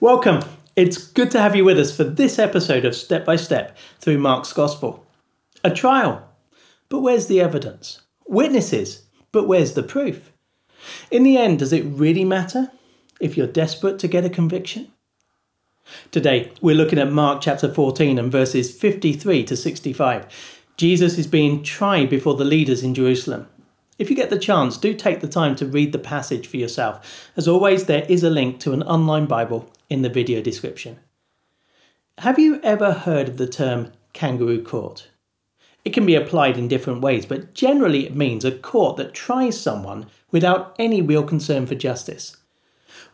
Welcome. It's good to have you with us for this episode of Step by Step through Mark's Gospel. A trial, but where's the evidence? Witnesses, but where's the proof? In the end, does it really matter if you're desperate to get a conviction? Today, we're looking at Mark chapter 14 and verses 53 to 65. Jesus is being tried before the leaders in Jerusalem. If you get the chance, do take the time to read the passage for yourself. As always, there is a link to an online Bible in the video description. Have you ever heard of the term kangaroo court? It can be applied in different ways, but generally it means a court that tries someone without any real concern for justice.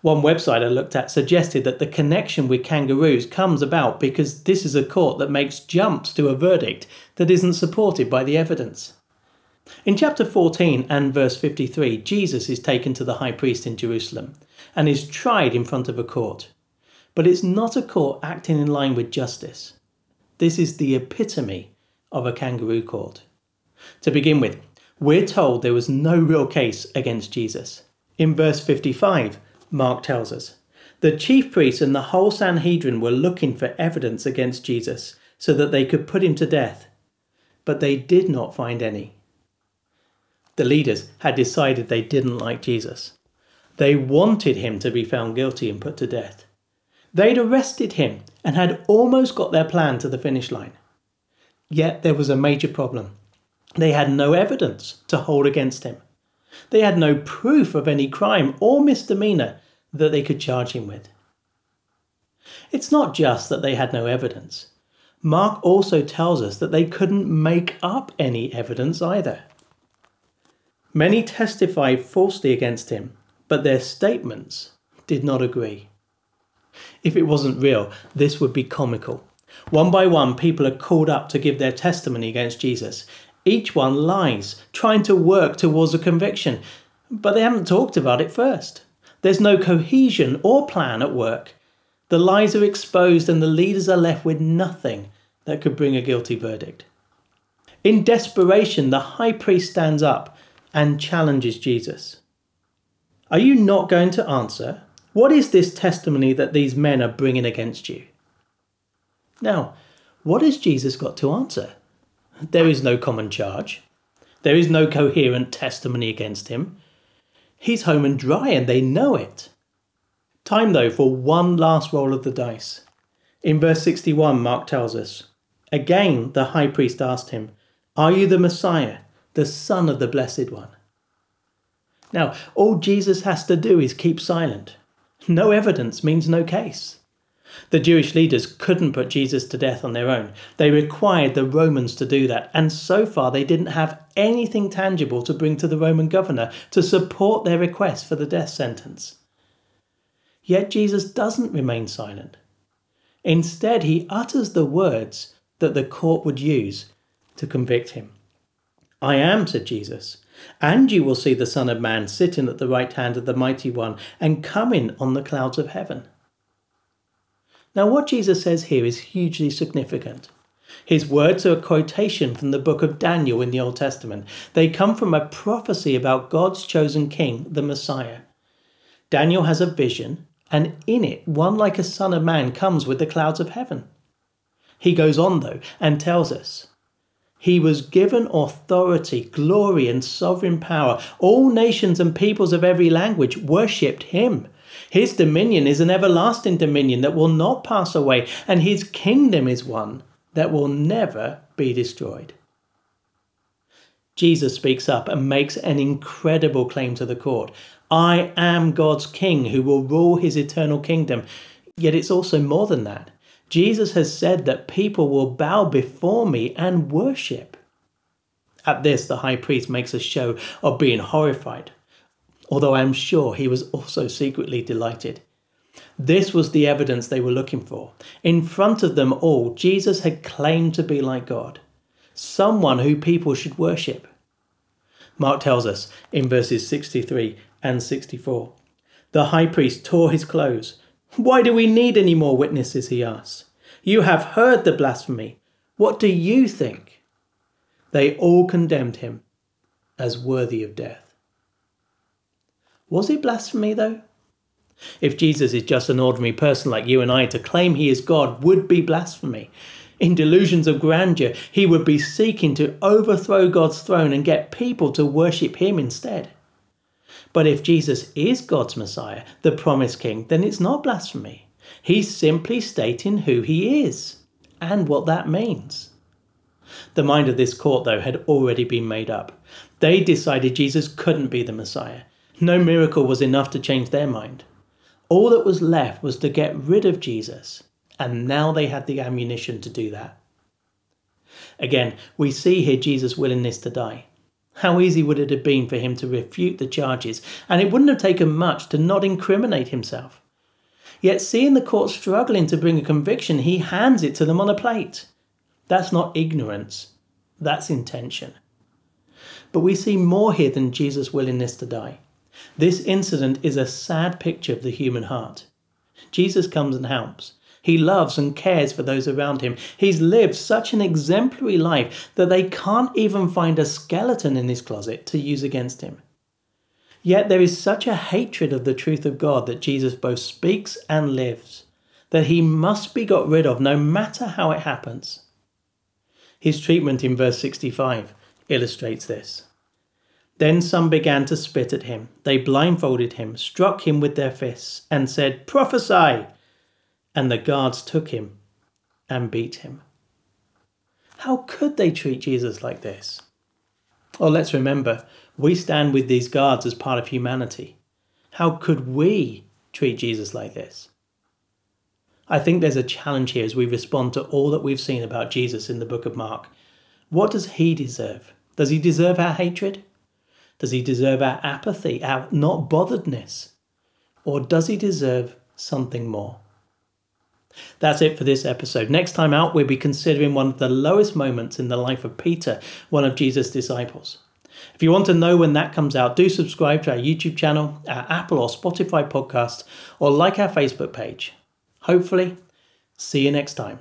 One website I looked at suggested that the connection with kangaroos comes about because this is a court that makes jumps to a verdict that isn't supported by the evidence. In chapter 14 and verse 53, Jesus is taken to the high priest in Jerusalem and is tried in front of a court. But it's not a court acting in line with justice. This is the epitome of a kangaroo court. To begin with, we're told there was no real case against Jesus. In verse 55, Mark tells us, "The chief priests and the whole Sanhedrin were looking for evidence against Jesus so that they could put him to death, but they did not find any." The leaders had decided they didn't like Jesus. They wanted him to be found guilty and put to death. They'd arrested him and had almost got their plan to the finish line. Yet there was a major problem. They had no evidence to hold against him. They had no proof of any crime or misdemeanor that they could charge him with. It's not just that they had no evidence. Mark also tells us that they couldn't make up any evidence either. Many testified falsely against him, but their statements did not agree. If it wasn't real, this would be comical. One by one, people are called up to give their testimony against Jesus. Each one lies, trying to work towards a conviction, but they haven't talked about it first. There's no cohesion or plan at work. The lies are exposed and the leaders are left with nothing that could bring a guilty verdict. In desperation, the high priest stands up and challenges Jesus. "Are you not going to answer? What is this testimony that these men are bringing against you?" Now, what has Jesus got to answer? There is no common charge. There is no coherent testimony against him. He's home and dry and they know it. Time though for one last roll of the dice. In verse 61, Mark tells us, "Again the high priest asked him, 'Are you the Messiah, the Son of the Blessed One?'" Now, all Jesus has to do is keep silent. No evidence means no case. The Jewish leaders couldn't put Jesus to death on their own. They required the Romans to do that, and so far they didn't have anything tangible to bring to the Roman governor to support their request for the death sentence. Yet Jesus doesn't remain silent. Instead, he utters the words that the court would use to convict him. "I am," said Jesus, "and you will see the Son of Man sitting at the right hand of the Mighty One and coming on the clouds of heaven." Now what Jesus says here is hugely significant. His words are a quotation from the book of Daniel in the Old Testament. They come from a prophecy about God's chosen king, the Messiah. Daniel has a vision, and in it, one like a son of man comes with the clouds of heaven. He goes on though and tells us, "He was given authority, glory, and sovereign power. All nations and peoples of every language worshipped him. His dominion is an everlasting dominion that will not pass away, and his kingdom is one that will never be destroyed." Jesus speaks up and makes an incredible claim to the court. "I am God's king who will rule his eternal kingdom." Yet it's also more than that. Jesus has said that people will bow before me and worship. At this, the high priest makes a show of being horrified, although I'm sure he was also secretly delighted. This was the evidence they were looking for. In front of them all, Jesus had claimed to be like God, someone who people should worship. Mark tells us in verses 63 and 64, "The high priest tore his clothes. 'Why do we need any more witnesses?' he asks. 'You have heard the blasphemy. What do you think?' They all condemned him as worthy of death." Was it blasphemy though? If Jesus is just an ordinary person like you and I, to claim he is God would be blasphemy. In delusions of grandeur, he would be seeking to overthrow God's throne and get people to worship him instead. But if Jesus is God's Messiah, the promised king, then it's not blasphemy. He's simply stating who he is and what that means. The mind of this court, though, had already been made up. They decided Jesus couldn't be the Messiah. No miracle was enough to change their mind. All that was left was to get rid of Jesus. And now they had the ammunition to do that. Again, we see here Jesus' willingness to die. How easy would it have been for him to refute the charges, and it wouldn't have taken much to not incriminate himself. Yet seeing the court struggling to bring a conviction, he hands it to them on a plate. That's not ignorance, that's intention. But we see more here than Jesus' willingness to die. This incident is a sad picture of the human heart. Jesus comes and helps. He loves and cares for those around him. He's lived such an exemplary life that they can't even find a skeleton in his closet to use against him. Yet there is such a hatred of the truth of God that Jesus both speaks and lives, that he must be got rid of no matter how it happens. His treatment in verse 65 illustrates this. Then some began to spit at him. They blindfolded him, struck him with their fists, and said, "Prophesy!" And the guards took him and beat him. How could they treat Jesus like this? Well, let's remember, we stand with these guards as part of humanity. How could we treat Jesus like this? I think there's a challenge here as we respond to all that we've seen about Jesus in the book of Mark. What does he deserve? Does he deserve our hatred? Does he deserve our apathy, our not botheredness? Or does he deserve something more? That's it for this episode. Next time out, we'll be considering one of the lowest moments in the life of Peter, one of Jesus' disciples. If you want to know when that comes out, do subscribe to our YouTube channel, our Apple or Spotify podcast, or like our Facebook page. Hopefully, see you next time.